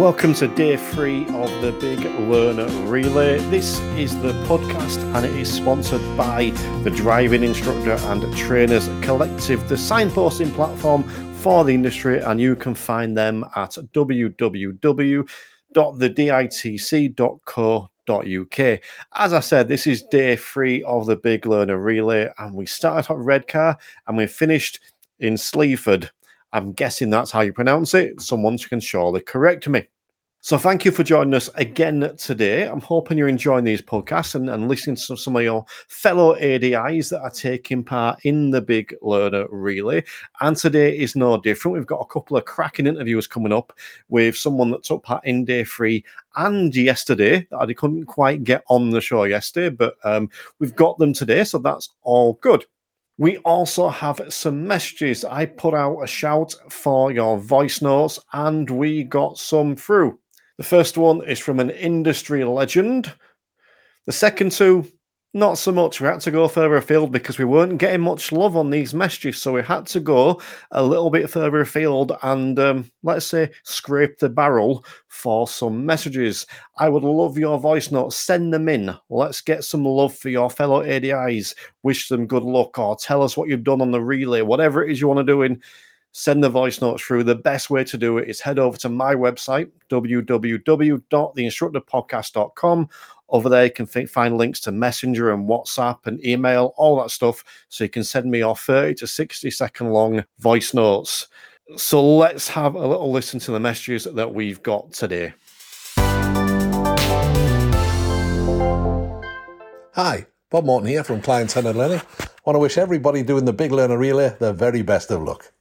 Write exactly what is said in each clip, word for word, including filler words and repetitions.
Welcome to day three of the Big Learner Relay. This is the podcast and it is sponsored by the Driving Instructor and Trainers Collective, the signposting platform for the industry, and you can find them at w w w dot the d i t c dot co dot u k. As I said, this is day three of the Big Learner Relay, and we started at Redcar and we finished in Sleaford. I'm guessing that's how you pronounce it. Someone can surely correct me. So thank you for joining us again today. I'm hoping you're enjoying these podcasts and, and listening to some of your fellow A D Is that are taking part in the Big Learner Relay. And today is no different. We've got a couple of cracking interviews coming up with someone that took part in day three and yesterday. I couldn't quite get on the show yesterday, but um, we've got them today, so that's all good. We also have some messages. I put out a shout for your voice notes and we got some through. The first one is from an industry legend. The second two, not so much. We had to go further afield because we weren't getting much love on these messages. So we had to go a little bit further afield and um, let's say scrape the barrel for some messages. I would love your voice notes. Send them in. Let's get some love for your fellow A D Is. Wish them good luck or tell us what you've done on the relay. Whatever it is you want to do in, send the voice notes through. The best way to do it is head over to my website, w w w dot the instructor podcast dot com. Over there, you can find links to Messenger and WhatsApp and email, all that stuff. So you can send me your thirty to sixty second long voice notes. So let's have a little listen to the messages that we've got today. Hi, Bob Morton here from Client Center Learning. I want to wish everybody doing the Big Learner Relay the very best of luck.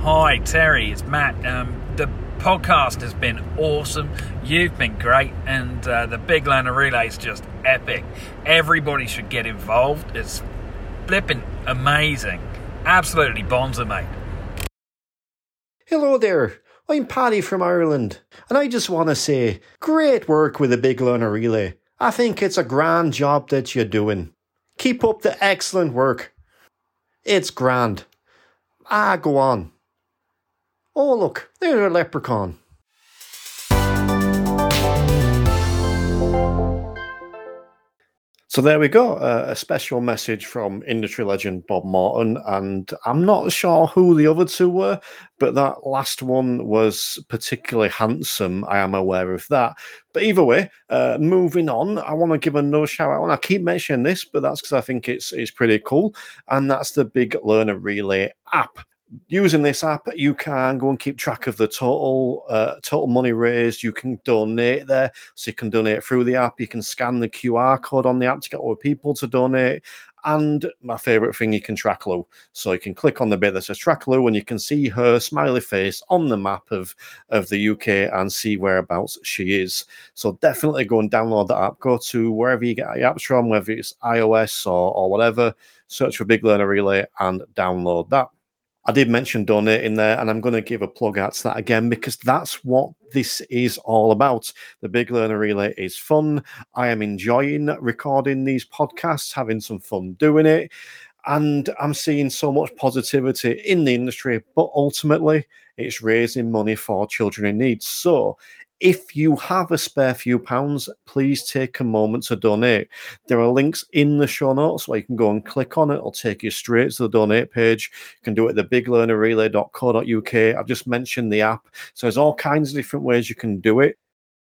Hi, Terry, it's Matt. Um, the podcast has been awesome. You've been great, and uh, the Big Learner Relay is just epic. Everybody should get involved. It's flipping amazing. Absolutely bonza, mate. Hello there. I'm Paddy from Ireland, and I just want to say, great work with the Big Learner Relay. I think it's a grand job that you're doing. Keep up the excellent work. It's grand. Ah, go on. Oh, look, there's a leprechaun. So there we go, uh, a special message from industry legend Bob Morton, and I'm not sure who the other two were, but that last one was particularly handsome, I am aware of that. But either way, uh, moving on, I want to give another shout out, and I keep mentioning this, but that's because I think it's, it's pretty cool, and that's the Big Learner Relay app. Using this app, you can go and keep track of the total uh, total money raised. You can donate there. So you can donate through the app. You can scan the Q R code on the app to get other people to donate. And my favourite thing, you can track Lou. So you can click on the bit that says track Lou and you can see her smiley face on the map of, of the U K and see whereabouts she is. So definitely go and download that app. Go to wherever you get your apps from, whether it's iOS or, or whatever. Search for Big Learner Relay and download that. I did mention donating there, and I'm going to give a plug out to that again because that's what this is all about. The Big Learner Relay is fun. I am enjoying recording these podcasts, having some fun doing it, and I'm seeing so much positivity in the industry, but ultimately it's raising money for children in need. So if you have a spare few pounds, please take a moment to donate. There are links in the show notes where you can go and click on it. It'll take you straight to the donate page. You can do it at the big learner relay dot co dot u k. I've just mentioned the app. So there's all kinds of different ways you can do it.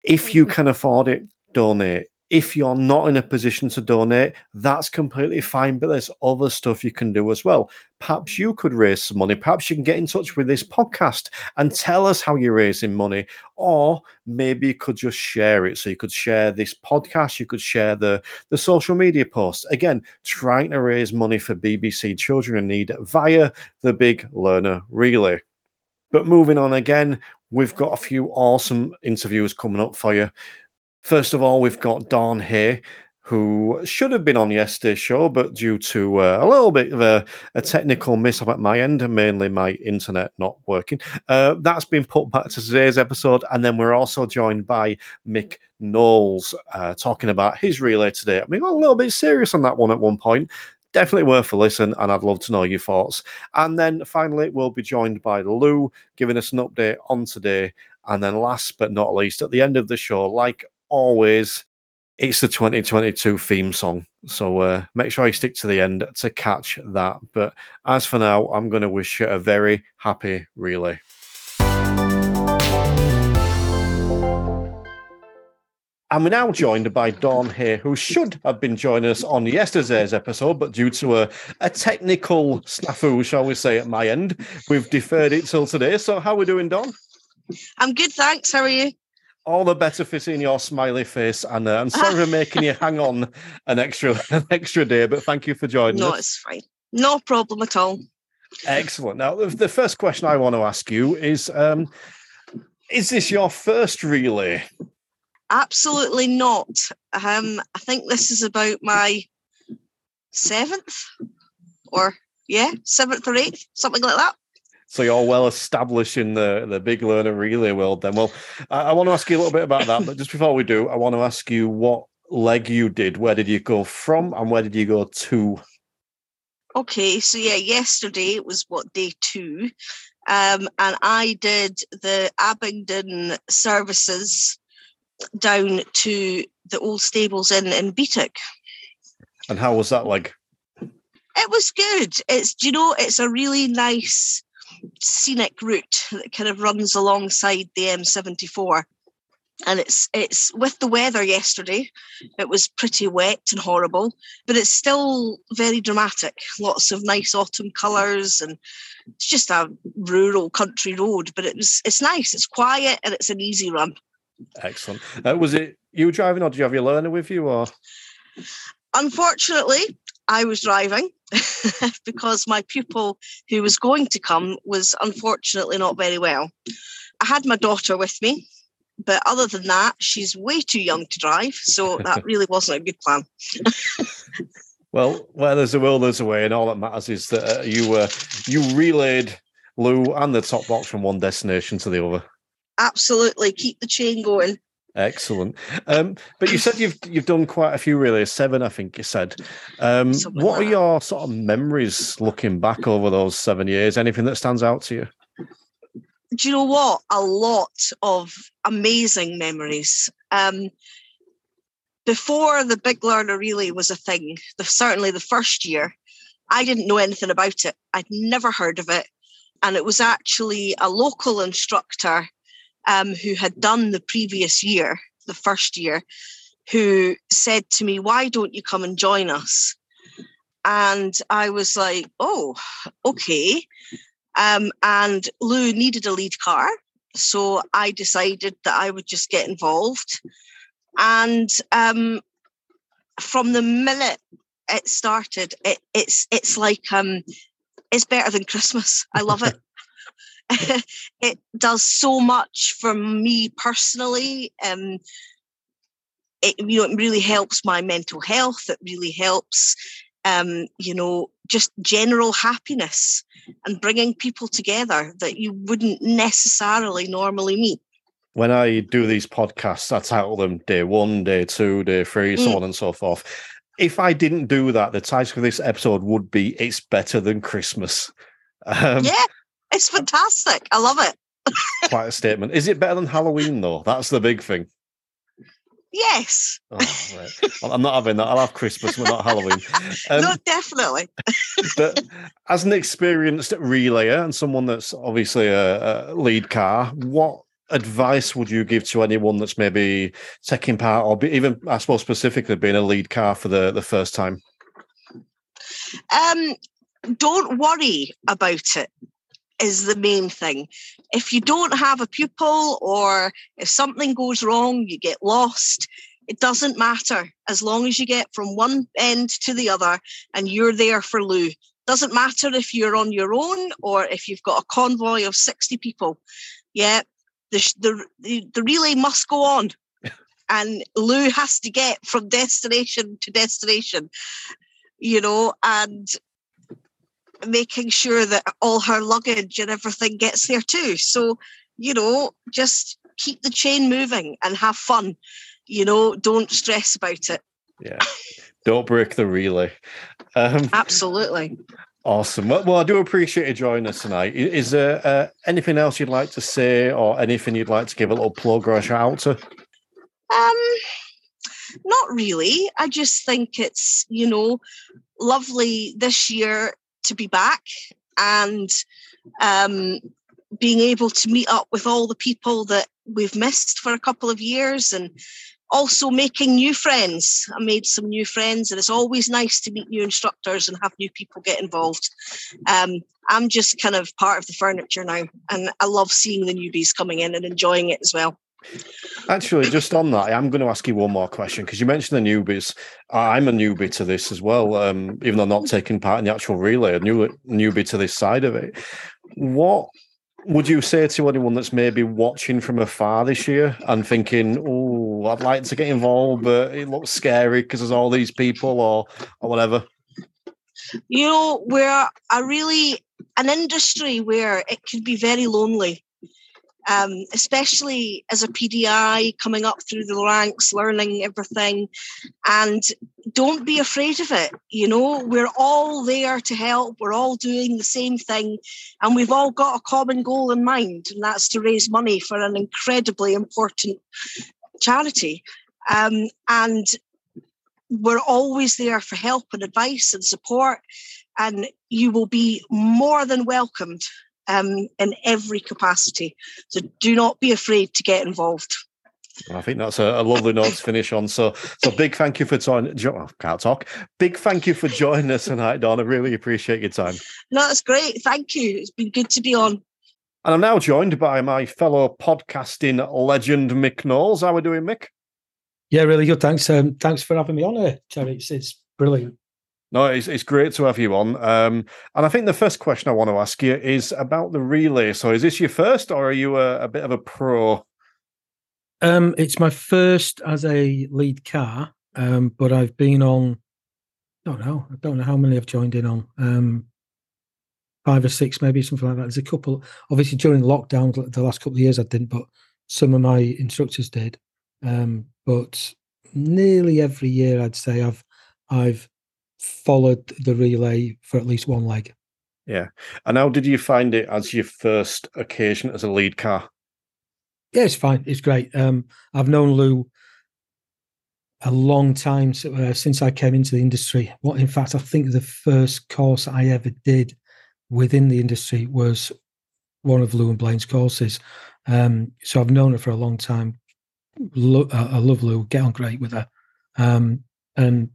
If you can afford it, donate. If you're not in a position to donate, that's completely fine, but there's other stuff you can do as well. Perhaps you could raise some money. Perhaps you can get in touch with this podcast and tell us how you're raising money. Or maybe you could just share it. So you could share this podcast. You could share the, the social media post. Again, trying to raise money for B B C Children in Need via the Big Learner Relay. But moving on again, we've got a few awesome interviews coming up for you. First of all, we've got Dawn here, who should have been on yesterday's show, but due to uh, a little bit of a, a technical mishap at my end, mainly my internet not working, uh, that's been put back to today's episode. And then we're also joined by Mick Knowles uh, talking about his relay today. I mean, got a little bit serious on that one at one point. Definitely worth a listen, and I'd love to know your thoughts. And then finally, we'll be joined by Lou, giving us an update on today And then last but not least, at the end of the show, like always, it's the twenty twenty-two theme song. So uh, make sure you stick to the end to catch that. But as for now, I'm going to wish you a very happy relay. And we're now joined by Dawn here, who should have been joining us on yesterday's episode, but due to a, a technical snafu, shall we say, at my end, we've deferred it till today. So how are we doing, Dawn? I'm good, thanks. How are you? All the better for seeing your smiley face, Anna. I'm sorry for making you hang on an extra, an extra day, but thank you for joining no, us. No, it's fine. No problem at all. Excellent. Now, the first question I want to ask you is, um, is this your first relay? Absolutely not. Um, I think this is about my seventh or, yeah, seventh or eighth, something like that. So you're well established in the, the Big Learner Relay world then. Well, I, I want to ask you a little bit about that, but just before we do, I want to ask you what leg you did. Where did you go from and where did you go to? Okay, so yeah, yesterday it was, what, day two, um, and I did the Abingdon services down to the old stables in, in Beatwick. And how was that leg? It was good. It's, you know, it's a really nice scenic route that kind of runs alongside the M seventy-four. And it's it's with the weather yesterday, it was pretty wet and horrible, but it's still very dramatic. Lots of nice autumn colours, and it's just a rural country road, but it was it's nice, it's quiet, and it's an easy run. Excellent. Uh, was it you driving, or did you have your learner with you? Or unfortunately, I was driving because my pupil who was going to come was unfortunately not very well. I had my daughter with me, but other than that, she's way too young to drive, so that really wasn't a good plan. Well, where there's a will, there's a way, and all that matters is that uh, you uh, you relayed Lou and the top box from one destination to the other. Absolutely, keep the chain going. Excellent. Um, but you said you've you've done quite a few relays, seven, I think you said. Um, what like are that. Your sort of memories looking back over those seven years? Anything that stands out to you? Do you know what? A lot of amazing memories. Um, before the Big Learner Relay was a thing, the, certainly the first year, I didn't know anything about it. I'd never heard of it, and it was actually a local instructor. Um, who had done the previous year, the first year, who said to me, why don't you come and join us? And I was like, oh, okay. Um, and Lou needed a lead car, so I decided that I would just get involved. And um, from the minute it started, it, it's it's like, um, it's better than Christmas. I love it. It does so much for me personally. Um, it, you know, it really helps my mental health. It really helps, um, you know, just general happiness and bringing people together that you wouldn't necessarily normally meet. When I do these podcasts, I title them day one, day two, day three, mm. so on and so forth. If I didn't do that, the title of this episode would be It's Better Than Christmas. Um, yeah. It's fantastic. I love it. Quite a statement. Is it better than Halloween, though? That's the big thing. Yes. Oh, right. I'm not having that. I'll have Christmas, but not Halloween. Um, no, definitely. But as an experienced relayer and someone that's obviously a, a lead car, what advice would you give to anyone that's maybe taking part or be, even, I suppose, specifically being a lead car for the, the first time? Um, don't worry about it. Is the main thing. If you don't have a pupil or if something goes wrong, you get lost, it doesn't matter. As long as you get from one end to the other and you're there for Lou. Doesn't matter if you're on your own or if you've got a convoy of sixty people. Yeah, the the, the, the relay must go on. And Lou has to get from destination to destination, you know, and making sure that all her luggage and everything gets there too. So, you know, just keep the chain moving and have fun. You know, don't stress about it. Yeah. Don't break the relay. Um, Absolutely. Awesome. Well, well, I do appreciate you joining us tonight. Is there uh, anything else you'd like to say, or anything you'd like to give a little plug or a shout out to? Um, not really. I just think it's, you know, lovely this year to be back and um, being able to meet up with all the people that we've missed for a couple of years, and also making new friends. I made some new friends, and it's always nice to meet new instructors and have new people get involved. Um, I'm just kind of part of the furniture now, and I love seeing the newbies coming in and enjoying it as well. Actually, just on that, I'm going to ask you one more question, because you mentioned the newbies. I'm a newbie to this as well, um, even though I'm not taking part in the actual relay, a new, newbie to this side of it. What would you say to anyone that's maybe watching from afar this year and thinking, oh, I'd like to get involved, but it looks scary because there's all these people, or or whatever? You know, we're a really an industry where it can be very lonely, um, especially as a P D I coming up through the ranks, learning everything. And don't be afraid of it. You know, we're all there to help. We're all doing the same thing, and we've all got a common goal in mind, and that's to raise money for an incredibly important charity. Um, and we're always there for help and advice and support, and you will be more than welcomed um, in every capacity. So do not be afraid to get involved. I think that's a, a lovely note to finish on. So, so big thank you for joining. Jo- can't talk. Big thank you for joining us tonight, Dawn. I really appreciate your time. No, that's great. Thank you. It's been good to be on. And I'm now joined by my fellow podcasting legend, Mick Knowles. How are we doing, Mick? Yeah, really good. Thanks. Um, thanks for having me on here, Terry. It's, it's brilliant. No, it's it's great to have you on. Um, and I think the first question I want to ask you is about the relay. So, is this your first, or are you a, a bit of a pro? Um, it's my first as a lead car, um, but I've been on, I don't know, I don't know how many I've joined in on, um, five or six, maybe something like that. There's a couple, obviously during lockdown, the last couple of years I didn't, but some of my instructors did. Um, but nearly every year I'd say I've, I've followed the relay for at least one leg. Yeah. And how did you find it as your first occasion as a lead car? Yeah, it's fine. It's great. Um, I've known Lou a long time uh, since I came into the industry. Well, in fact, I think the first course I ever did within the industry was one of Lou and Blaine's courses. Um, so I've known her for a long time. Lo- I love Lou. Get on great with her. Um, and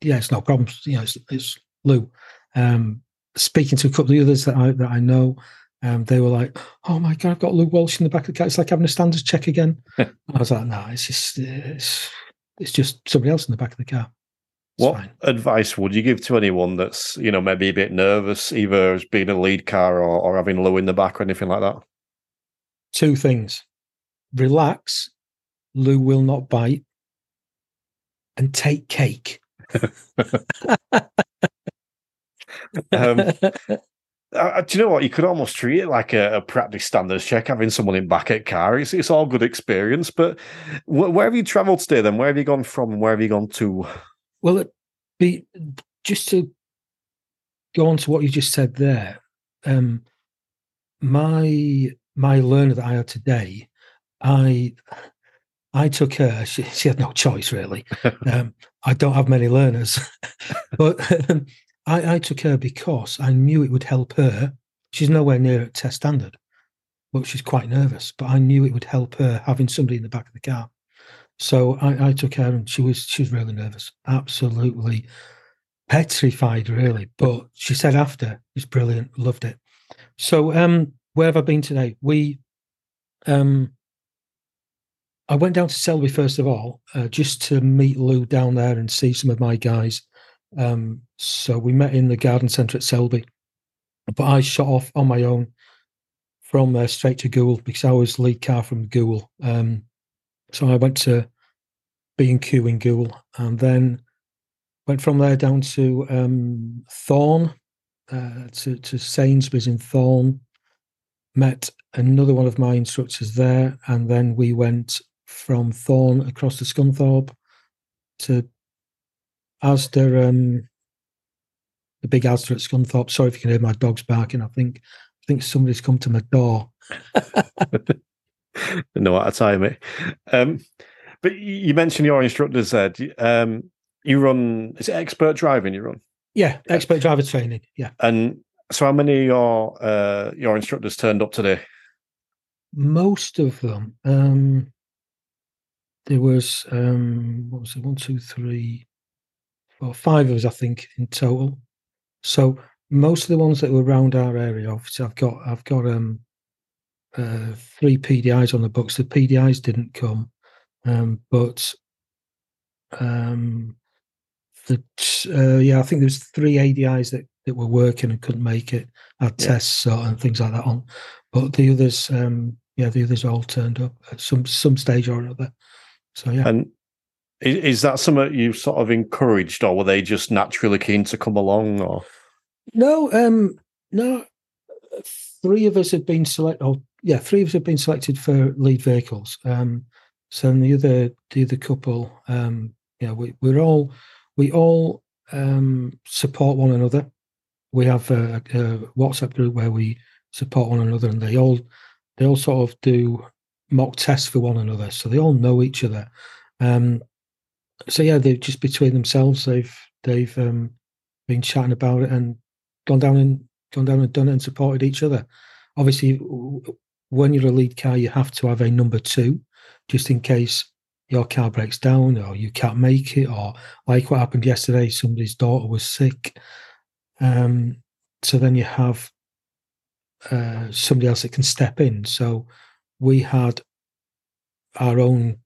yeah, it's no problem. You know, it's, it's Lou. Um, speaking to a couple of others that I that I know. Um, they were like, "Oh my God, I've got Lou Walsh in the back of the car. It's like having a standards check again." I was like, "No, it's just it's, it's just somebody else in the back of the car." It's what fine. Advice would you give to anyone that's, you know, maybe a bit nervous, either as being a lead car or, or having Lou in the back or anything like that? Two things: relax, Lou will not bite, and take cake. um, Uh, do you know what? You could almost treat it like a, a practice standards check, having someone in back at car. It's, it's all good experience. But wh- where have you travelled today then? Where have you gone from? And where have you gone to? Well, it be, just to go on to what you just said there, um, my my learner that I had today, I I took her. She, she had no choice, really. um, I don't have many learners. but... Um, I, I took her because I knew it would help her. She's nowhere near at test standard, but she's quite nervous. But I knew it would help her having somebody in the back of the car. So I, I took her, and she was she was really nervous, absolutely petrified, really. But she said after, it's brilliant, loved it. So um, where have I been today? We, um, I went down to Selby first of all, uh, just to meet Lou down there and see some of my guys. Um, so we met in the garden centre at Selby, but I shot off on my own from there uh, straight to Goole, because I was lead car from Goole. Um, so I went to B and Q in Goole, and then went from there down to um, Thorn, uh, to, to Sainsbury's in Thorn, met another one of my instructors there, and then we went from Thorn across to Scunthorpe to Asda, um, the big Asda at Scunthorpe. Sorry if you can hear my dogs barking. I think I think somebody's come to my door. No, at a time, mate. Um, but you mentioned your instructors there. You, um, you run, is it Expert Driving you run? Yeah, yeah, Expert Driver Training, yeah. And so how many of your, uh, your instructors turned up today? Most of them. Um, there was, um, what was it, one, two, three, well, five of us, I think, in total. So most of the ones that were around our area, obviously, I've got, I've got um, uh, three P D Is on the books. The P D Is didn't come, um, but... Um, the, uh, yeah, I think there's three A D Is that, that were working and couldn't make it. Had yeah. tests uh, and things like that on, but the others, um, yeah, the others all turned up at some some stage or another. So yeah, and is that something you sort of encouraged, or were they just naturally keen to come along? Or no, um, no, three of us had been selected. Or yeah, three of us had been selected for lead vehicles. Um, so the other the other couple, um, yeah, we we're all. We all um, support one another. We have a, a WhatsApp group where we support one another, and they all they all sort of do mock tests for one another. So they all know each other. Um, so yeah, they're just between themselves. They've they've um, been chatting about it and gone down and gone down and done it and supported each other. Obviously, when you're a lead car, you have to have a number two, just in case your car breaks down or you can't make it, or like what happened yesterday, somebody's daughter was sick. Um, so then you have uh, somebody else that can step in. So we had our own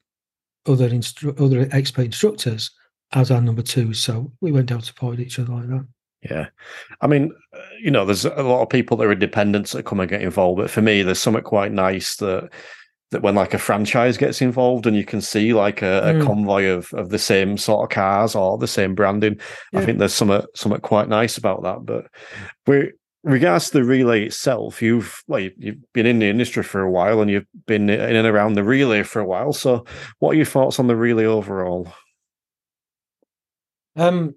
other instru- other expert instructors as our number two. So we went down to support each other like that. Yeah. I mean, you know, there's a lot of people that are independents that come and get involved. But for me, there's something quite nice that... that when like a franchise gets involved and you can see like a, a mm. convoy of, of the same sort of cars or the same branding, yeah. I think there's something, something quite nice about that. But with regards to the relay itself, you've well, you've been in the industry for a while and you've been in and around the relay for a while. So what are your thoughts on the relay overall? Um,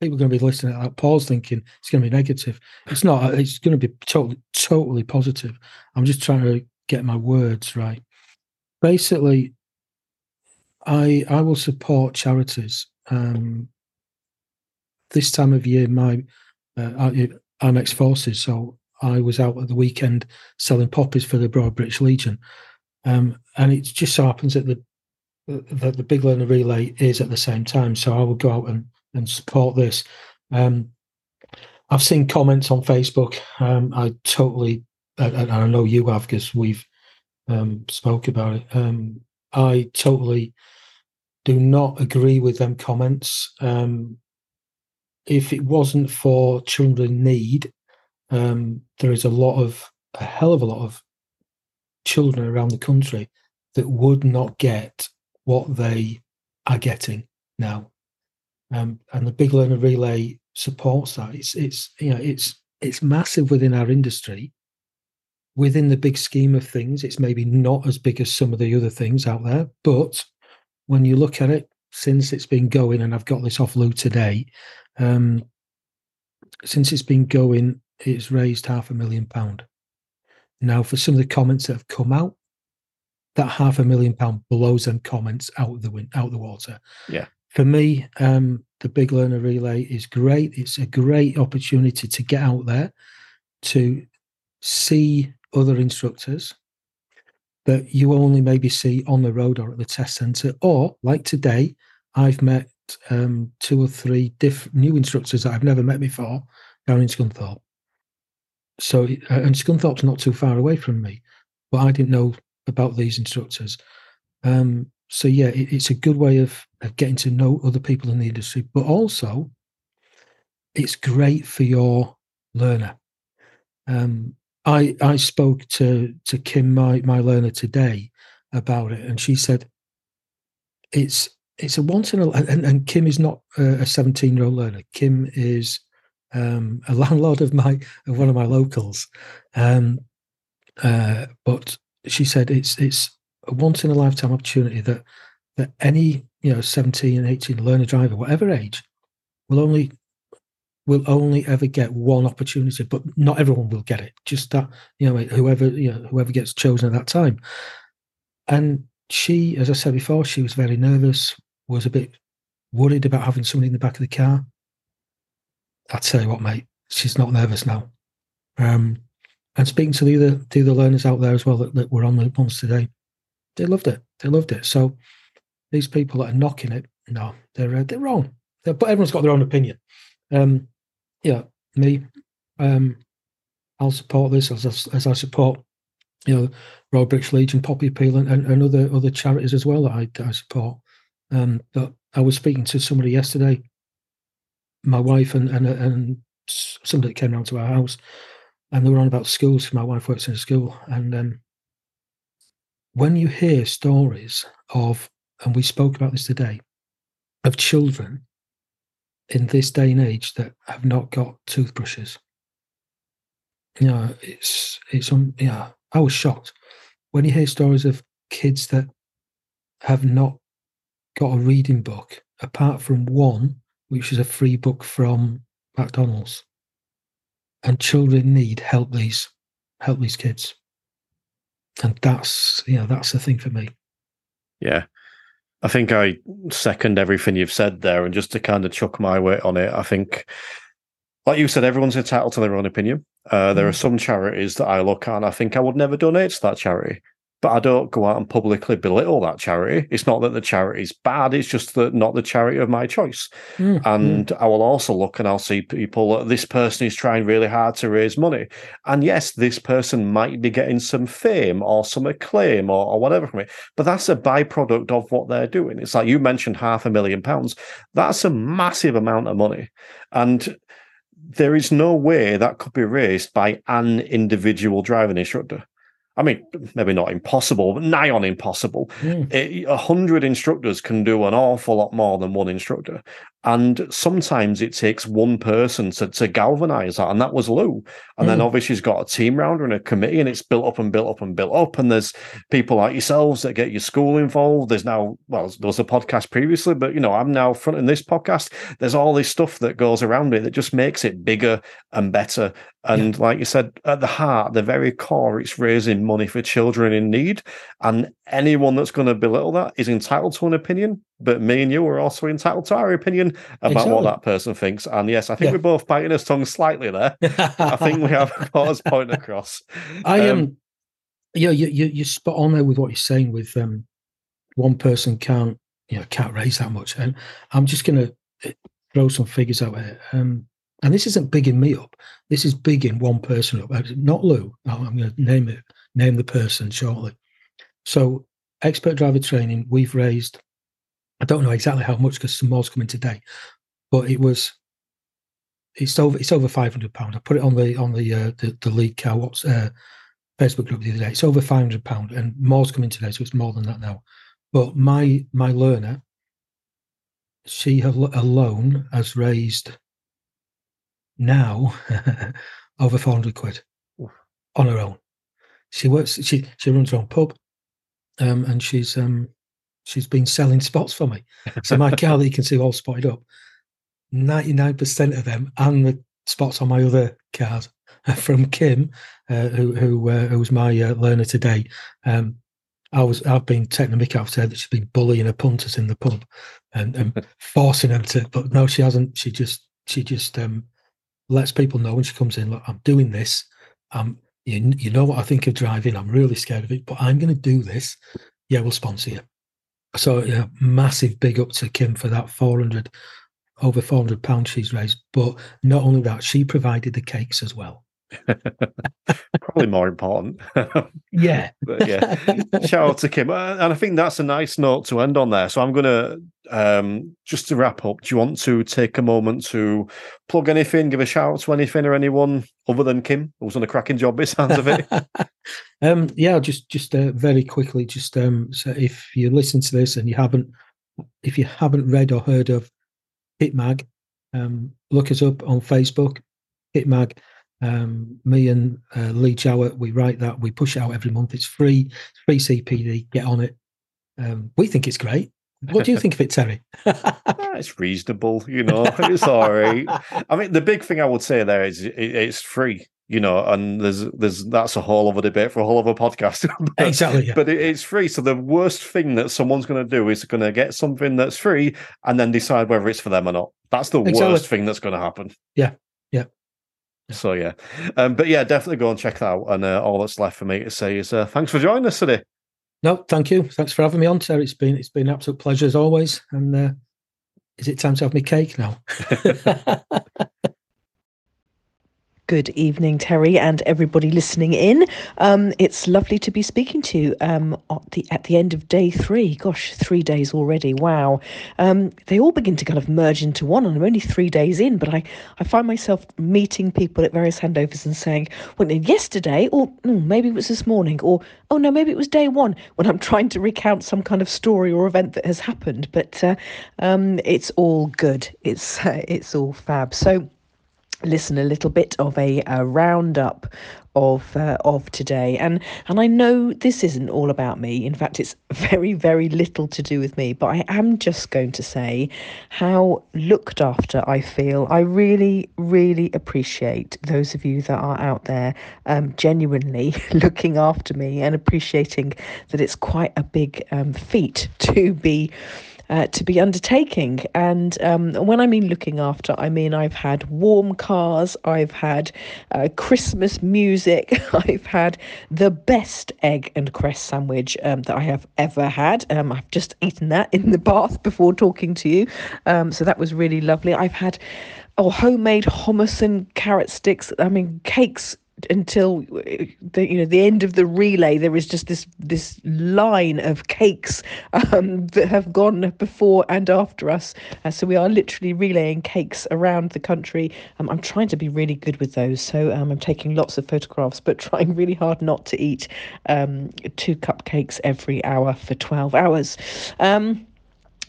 people are going to be listening at that. Paul's thinking it's going to be negative. It's not. It's going to be totally, totally positive. I'm just trying to get my words right. Basically, I I will support charities. Um, this time of year, my uh, I, I'm ex-forces, so I was out at the weekend selling poppies for the Broad British Legion, um, and it just so happens that the that the Big Learner Relay is at the same time. So I will go out and and support this. Um, I've seen comments on Facebook. Um, I totally, and I, I know you have because we've um, spoke about it. Um, I totally do not agree with them comments. Um, if it wasn't for children in need, um, there is a lot of, a hell of a lot of children around the country that would not get what they are getting now. Um, and the Big Learner Relay supports that. It's it's you know it's it's massive within our industry. Within the big scheme of things, it's maybe not as big as some of the other things out there. But when you look at it, since it's been going, and I've got this off Lou today, um, since it's been going, it's raised half a million pound. Now, for some of the comments that have come out, that half a million pound blows them comments out of the wind, out of the water. Yeah. For me, um, the Big Learner Relay is great. It's a great opportunity to get out there, to see other instructors that you only maybe see on the road or at the test centre. Or, like today, I've met um, two or three diff- new instructors that I've never met before down in Scunthorpe. So, uh, and Scunthorpe's not too far away from me, but I didn't know about these instructors. Um, so, yeah, it, it's a good way of... of getting to know other people in the industry, but also it's great for your learner. Um, I I spoke to to Kim, my my learner today, about it, and she said it's it's a once in a and, and Kim is not a seventeen year old learner. Kim is um, a landlord of my of one of my locals, um, uh, but she said it's it's a once in a lifetime opportunity that that any, you know, seventeen, eighteen learner driver, whatever age, will only will only ever get one opportunity, but not everyone will get it. Just that, you know, whoever you know, whoever gets chosen at that time. And she, as I said before, she was very nervous, was a bit worried about having somebody in the back of the car. I tell you what, mate, she's not nervous now. Um, and speaking to the other, the other learners out there as well that, that were on the ones today, they loved it. They loved it. So these people that are knocking it, no, they're uh, they're wrong. They're, but everyone's got their own opinion. Um, yeah, me, um, I'll support this as I, as I support, you know, Road Bricks Legion, Poppy Appeal, and, and, and other other charities as well that I, that I support. Um, but I was speaking to somebody yesterday, my wife and and and somebody that came round to our house, and they were on about schools. My wife works in a school, and um, when you hear stories of, and we spoke about this today, of children in this day and age that have not got toothbrushes, you know, it's it's um, yeah. I was shocked when you hear stories of kids that have not got a reading book, apart from one, which is a free book from McDonald's. And children need help these, help these kids. And that's, you know, that's the thing for me. Yeah. I think I second everything you've said there. And just to kind of chuck my weight on it, I think, like you said, everyone's entitled to their own opinion. Uh, there are some charities that I look at and I think I would never donate to that charity, but I don't go out and publicly belittle that charity. It's not that the charity's bad, it's just that not the charity of my choice. Mm-hmm. And I will also look and I'll see people, this person is trying really hard to raise money. And yes, this person might be getting some fame or some acclaim or, or whatever from it, but that's a byproduct of what they're doing. It's like you mentioned half a million pounds. That's a massive amount of money. And there is no way that could be raised by an individual driving instructor. I mean, maybe not impossible, but nigh on impossible. Mm. It, a hundred instructors can do an awful lot more than one instructor. And sometimes it takes one person to, to galvanize that. And that was Lou. And mm. then obviously she's got a team round her and a committee, and it's built up and built up and built up. And there's people like yourselves that get your school involved. There's now, well, there was a podcast previously, but, you know, I'm now fronting this podcast. There's all this stuff that goes around it that just makes it bigger and better. And yeah. like you said, at the heart, the very core, it's raising money for children in need. And anyone that's going to belittle that is entitled to an opinion. But me and you are also entitled to our opinion about exactly. what that person thinks. And yes, I think yeah. we're both biting our tongues slightly there. I think we have got us point across. I am, um, um, yeah, you, you, you're spot on there with what you're saying. With um, one person can't, you know, can't raise that much. And I'm just going to throw some figures out here. Um, and this isn't bigging me up. This is bigging one person up. Not Lou. I'm going to name it. Name the person shortly. So, Expert Driver Training. We've raised. I don't know exactly how much because some more's coming today, but it was it's over it's over five hundred pound. I put it on the on the uh, the, the League Car What's uh, Facebook group the other day. It's over five hundred pound, and more's coming today, so it's more than that now. But my my learner, she alone has raised now over four hundred quid on her own. She works. She she runs her own pub, um, and she's um. She's been selling spots for me. So my car that you can see all spotted up, ninety-nine percent of them and the spots on my other cars are from Kim, uh, who who, uh, who was my uh, learner today. Um, I was, I've been taking the mick out there that she's been bullying her punters in the pub and, and forcing them to, but no, she hasn't. She just she just um, lets people know when she comes in, look, I'm doing this. Um, you, you know what I think of driving. I'm really scared of it, but I'm going to do this. Yeah, we'll sponsor you. So yeah, massive big up to Kim for that four hundred, over four hundred pounds she's raised. But not only that, she provided the cakes as well. Probably more important. yeah. But yeah. Shout out to Kim. Uh, and I think that's a nice note to end on there. So I'm going to, um, just to wrap up, do you want to take a moment to plug anything, give a shout out to anything or anyone other than Kim, who's done a cracking job by the sounds of it? Um, yeah, just just uh, very quickly, just um, so if you listen to this and you haven't, if you haven't read or heard of HitMag, um, look us up on Facebook, HitMag. Um, me and uh, Lee Jowett, we write that, we push it out every month. It's free, it's free C P D. Get on it. Um, we think it's great. What do you think of it, Terry? It's reasonable, you know. It's all right. I mean, the big thing I would say there is it, it's free, you know, and there's there's that's a whole other debate for a whole other podcast. But, exactly. Yeah. But it, it's free, so the worst thing that someone's going to do is going to get something that's free and then decide whether it's for them or not. That's the exactly. worst thing that's going to happen. Yeah. Yeah. So yeah, um, but yeah, definitely go and check that out. And uh, all that's left for me to say is uh, thanks for joining us today. No, thank you. Thanks for having me on, Terry. It's been it's been an absolute pleasure as always. And uh, is it time to have me cake now? Good evening, Terry, and everybody listening in. Um, it's lovely to be speaking to you um, at the at the end of day three. Gosh, three days already. Wow. Um, they all begin to kind of merge into one, and I'm only three days in, but I, I find myself meeting people at various handovers and saying, well, yesterday, or mm, maybe it was this morning, or, oh, no, maybe it was day one, when I'm trying to recount some kind of story or event that has happened. But uh, um, it's all good. It's, uh, it's all fab. So, listen, a little bit of a, a roundup of uh, of today, and and I know this isn't all about me. In fact, it's very very little to do with me. But I am just going to say how looked after I feel. I really really appreciate those of you that are out there um, genuinely looking after me and appreciating that it's quite a big um, feat to be. Uh, to be undertaking. And um, when I mean looking after, I mean I've had warm cars, I've had uh, Christmas music, I've had the best egg and cress sandwich um, that I have ever had. Um, I've just eaten that in the bath before talking to you. Um, so that was really lovely. I've had oh, homemade hummus and carrot sticks, I mean, cakes, until the, you know, the end of the relay. There is just this this line of cakes um, that have gone before and after us. Uh, so we are literally relaying cakes around the country. Um, I'm trying to be really good with those. So um, I'm taking lots of photographs, but trying really hard not to eat um, two cupcakes every hour for twelve hours. Um,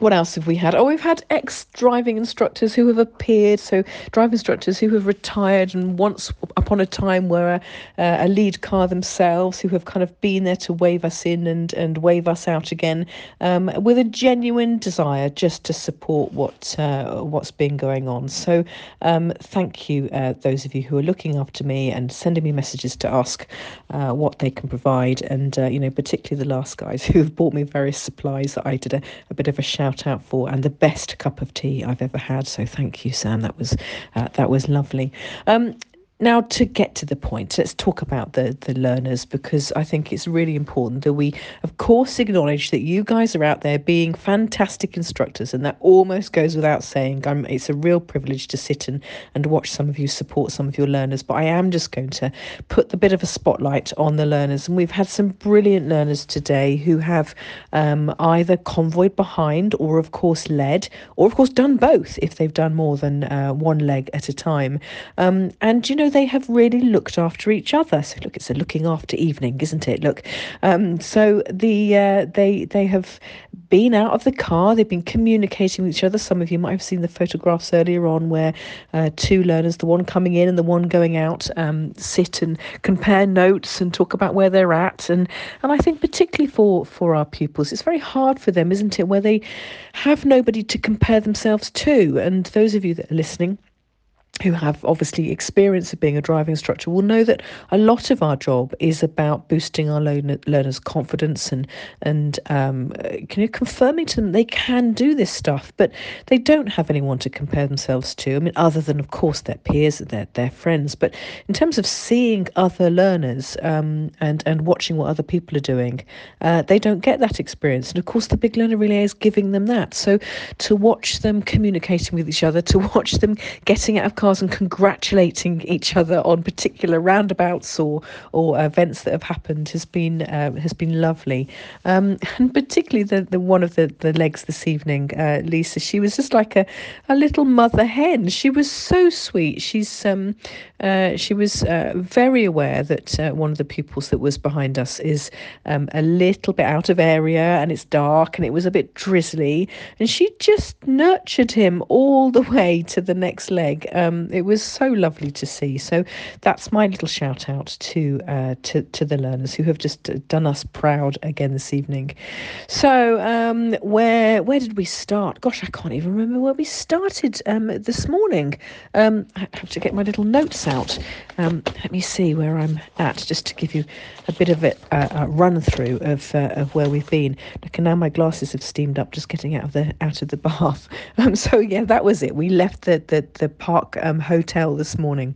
What else have we had? Oh, we've had ex-driving instructors who have appeared. So drive instructors who have retired and once upon a time were a, uh, a lead car themselves, who have kind of been there to wave us in and, and wave us out again um, with a genuine desire just to support what uh, what's been going on. So um, thank you, uh, those of you who are looking after me and sending me messages to ask uh, what they can provide. And, uh, you know, particularly the last guys who have bought me various supplies that I did a, a bit of a shout out for, and the best cup of tea I've ever had. So thank you, Sam. That was uh, that was lovely. Um, now to get to the point, let's talk about the the learners, because I think it's really important that we, of course, acknowledge that you guys are out there being fantastic instructors, and that almost goes without saying. I'm, it's a real privilege to sit and, and watch some of you support some of your learners, but I am just going to put the bit of a spotlight on the learners. And we've had some brilliant learners today who have um, either convoyed behind or, of course, led, or, of course, done both if they've done more than uh, one leg at a time. Um, and, you know, they have really looked after each other. So look, it's a looking after evening, isn't it? Look, um, so the uh, they they have been out of the car. They've been communicating with each other. Some of you might have seen the photographs earlier on where uh, two learners, the one coming in and the one going out, um, sit and compare notes and talk about where they're at. And and I think particularly for for our pupils, it's very hard for them, isn't it, where they have nobody to compare themselves to. And those of you that are listening, who have obviously experience of being a driving instructor, will know that a lot of our job is about boosting our learners' confidence and and um, you know, confirming to them they can do this stuff, but they don't have anyone to compare themselves to. I mean, other than, of course, their peers, their their friends. But in terms of seeing other learners um, and, and watching what other people are doing, uh, they don't get that experience. And, of course, the Big Learner Relay is giving them that. So to watch them communicating with each other, to watch them getting out of cars and congratulating each other on particular roundabouts or or events that have happened has been uh, has been lovely, um, and particularly the, the one of the, the legs this evening, uh, Lisa. She was just like a, a little mother hen. She was so sweet. She's um uh, she was uh, very aware that uh, one of the pupils that was behind us is um, a little bit out of area, and it's dark and it was a bit drizzly, and she just nurtured him all the way to the next leg. Um, um, it was so lovely to see. So that's my little shout out to, uh, to to the learners who have just done us proud again this evening. So um, where where did we start? Gosh, I can't even remember where we started um, this morning. Um, I have to get my little notes out. Um, let me see where I'm at, just to give you a bit of a, a run through of uh, of where we've been. Look, and now my glasses have steamed up just getting out of the out of the bath. Um, so yeah, that was it. We left the the, the Park um, Hotel this morning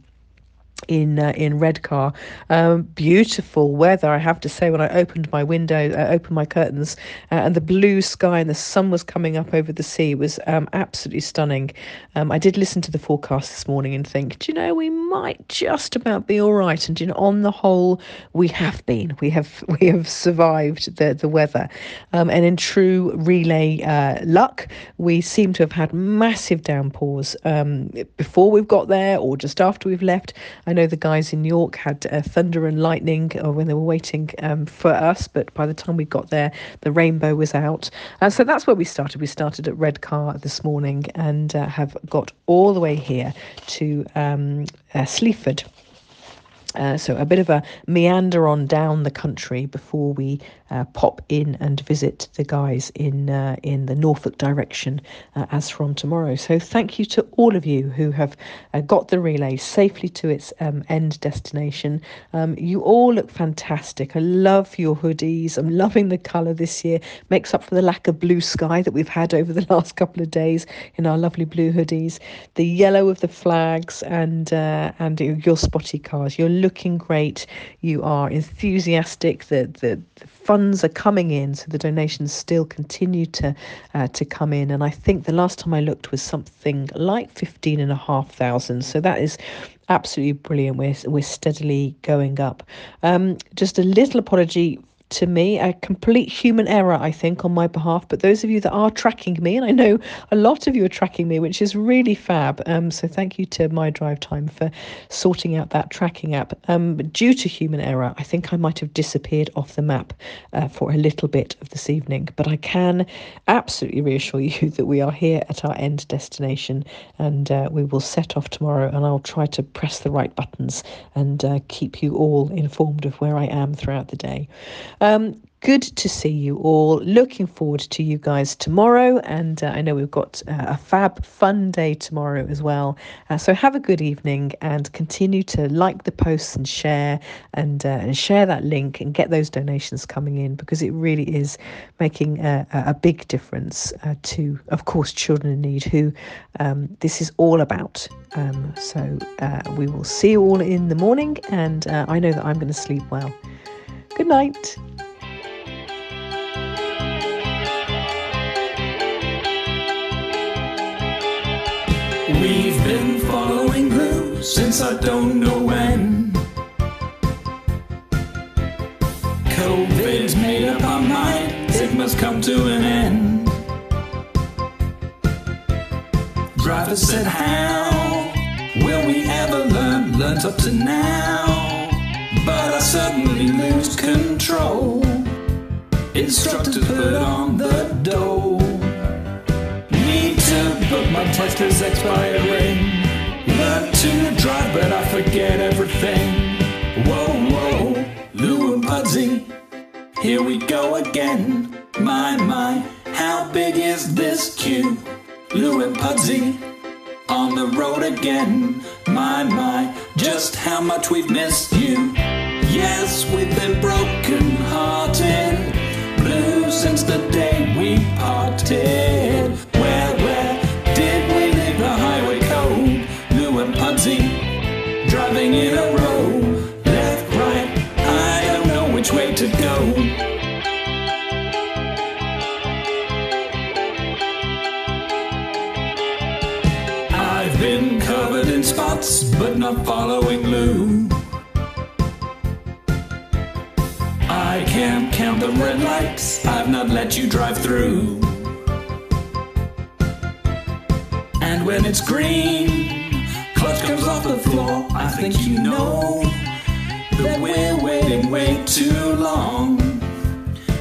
in uh, in Redcar. Um, beautiful weather, I have to say. When I opened my window, I opened my curtains, uh, and the blue sky and the sun was coming up over the sea was um, absolutely stunning. Um, I did listen to the forecast this morning and think, do you know, we might just about be all right. And you know, on the whole, we have been. We have we have survived the the weather. Um, and in true relay uh, luck, we seem to have had massive downpours um, before we've got there or just after we've left. I I know the guys in York had uh, thunder and lightning uh, when they were waiting um, for us, but by the time we got there, the rainbow was out. Uh, so that's where we started. We started at Redcar this morning and uh, have got all the way here to um, uh, Sleaford. Uh, so a bit of a meander on down the country before we uh, pop in and visit the guys in uh, in the Norfolk direction uh, as from tomorrow. So thank you to all of you who have uh, got the relay safely to its um, end destination. Um, you all look fantastic. I love your hoodies. I'm loving the colour this year. Makes up for the lack of blue sky that we've had over the last couple of days in our lovely blue hoodies. The yellow of the flags and uh, and your spotty cars. Your looking great, you are enthusiastic, the, the the funds are coming in, so the donations still continue to uh, to come in, and I think the last time I looked was something like fifteen and a half thousand, so that is absolutely brilliant. We're, we're steadily going up. Um, just a little apology to me, a complete human error, I think, on my behalf. But those of you that are tracking me, and I know a lot of you are tracking me, which is really fab. Um, so thank you to My Drive Time for sorting out that tracking app. Um, due to human error, I think I might have disappeared off the map uh, for a little bit of this evening. But I can absolutely reassure you that we are here at our end destination, and uh, we will set off tomorrow. And I'll try to press the right buttons and uh, keep you all informed of where I am throughout the day. Um, good to see you all. Looking forward to you guys tomorrow. And uh, I know we've got uh, a fab fun day tomorrow as well. Uh, so have a good evening and continue to like the posts and share and, uh, and share that link and get those donations coming in, because it really is making a, a big difference uh, to, of course, Children in Need, who um, this is all about. Um, so uh, we will see you all in the morning. And uh, I know that I'm going to sleep well. Good night. We've been following Lou since I don't know when. COVID's made up our minds, it must come to an end. Driver said, how will we ever learn? Learned up to now, but I suddenly lose control. Instructor put on the dough. Need to book my test is expiring. Learn to drive but I forget everything. Whoa, whoa, Lou and Pudsey, here we go again. My, my, how big is this queue? Lou and Pudsey on the road again. My, my, just how much we've missed you. Yes, we've been broken hearted, blue since the day we parted. Where, where did we leave the highway code? Lou and Pudsey, driving in a row. Left, right, I don't know which way to go. I've been covered in spots, but not following Lou. I can't count the red lights, I've not let you drive through. And when it's green, clutch comes off the floor. I think you know that we're waiting way too long.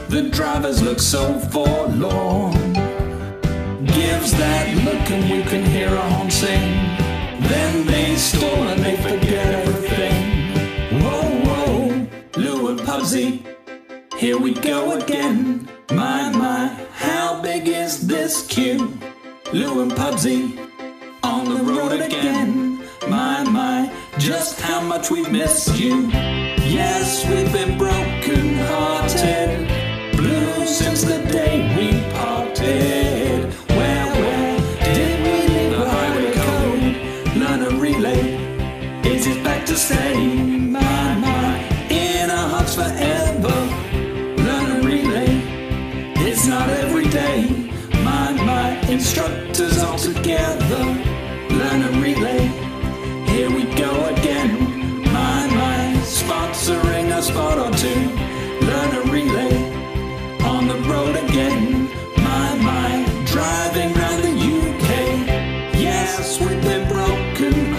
The drivers look so forlorn. Gives that look and you can hear a horn sing. Then and they stall and they forget everything. Whoa, whoa, Lou and Pudsey, here we go again. My, my, how big is this queue? Lou and Pudsey on the road again. My, my, just how much we missed you. Yes, we've been broken hearted, blue since the day we parted. Where, where did we leave the highway code? Learn a relay, is it back to stay? My, my, in our hearts forever. Learn a relay, it's not every day. My, my, instructors all together. Learn a relay, here we go again. Sponsoring a spot or two, learn a relay, on the road again, my, my, driving round the U K, yes, we've been broken.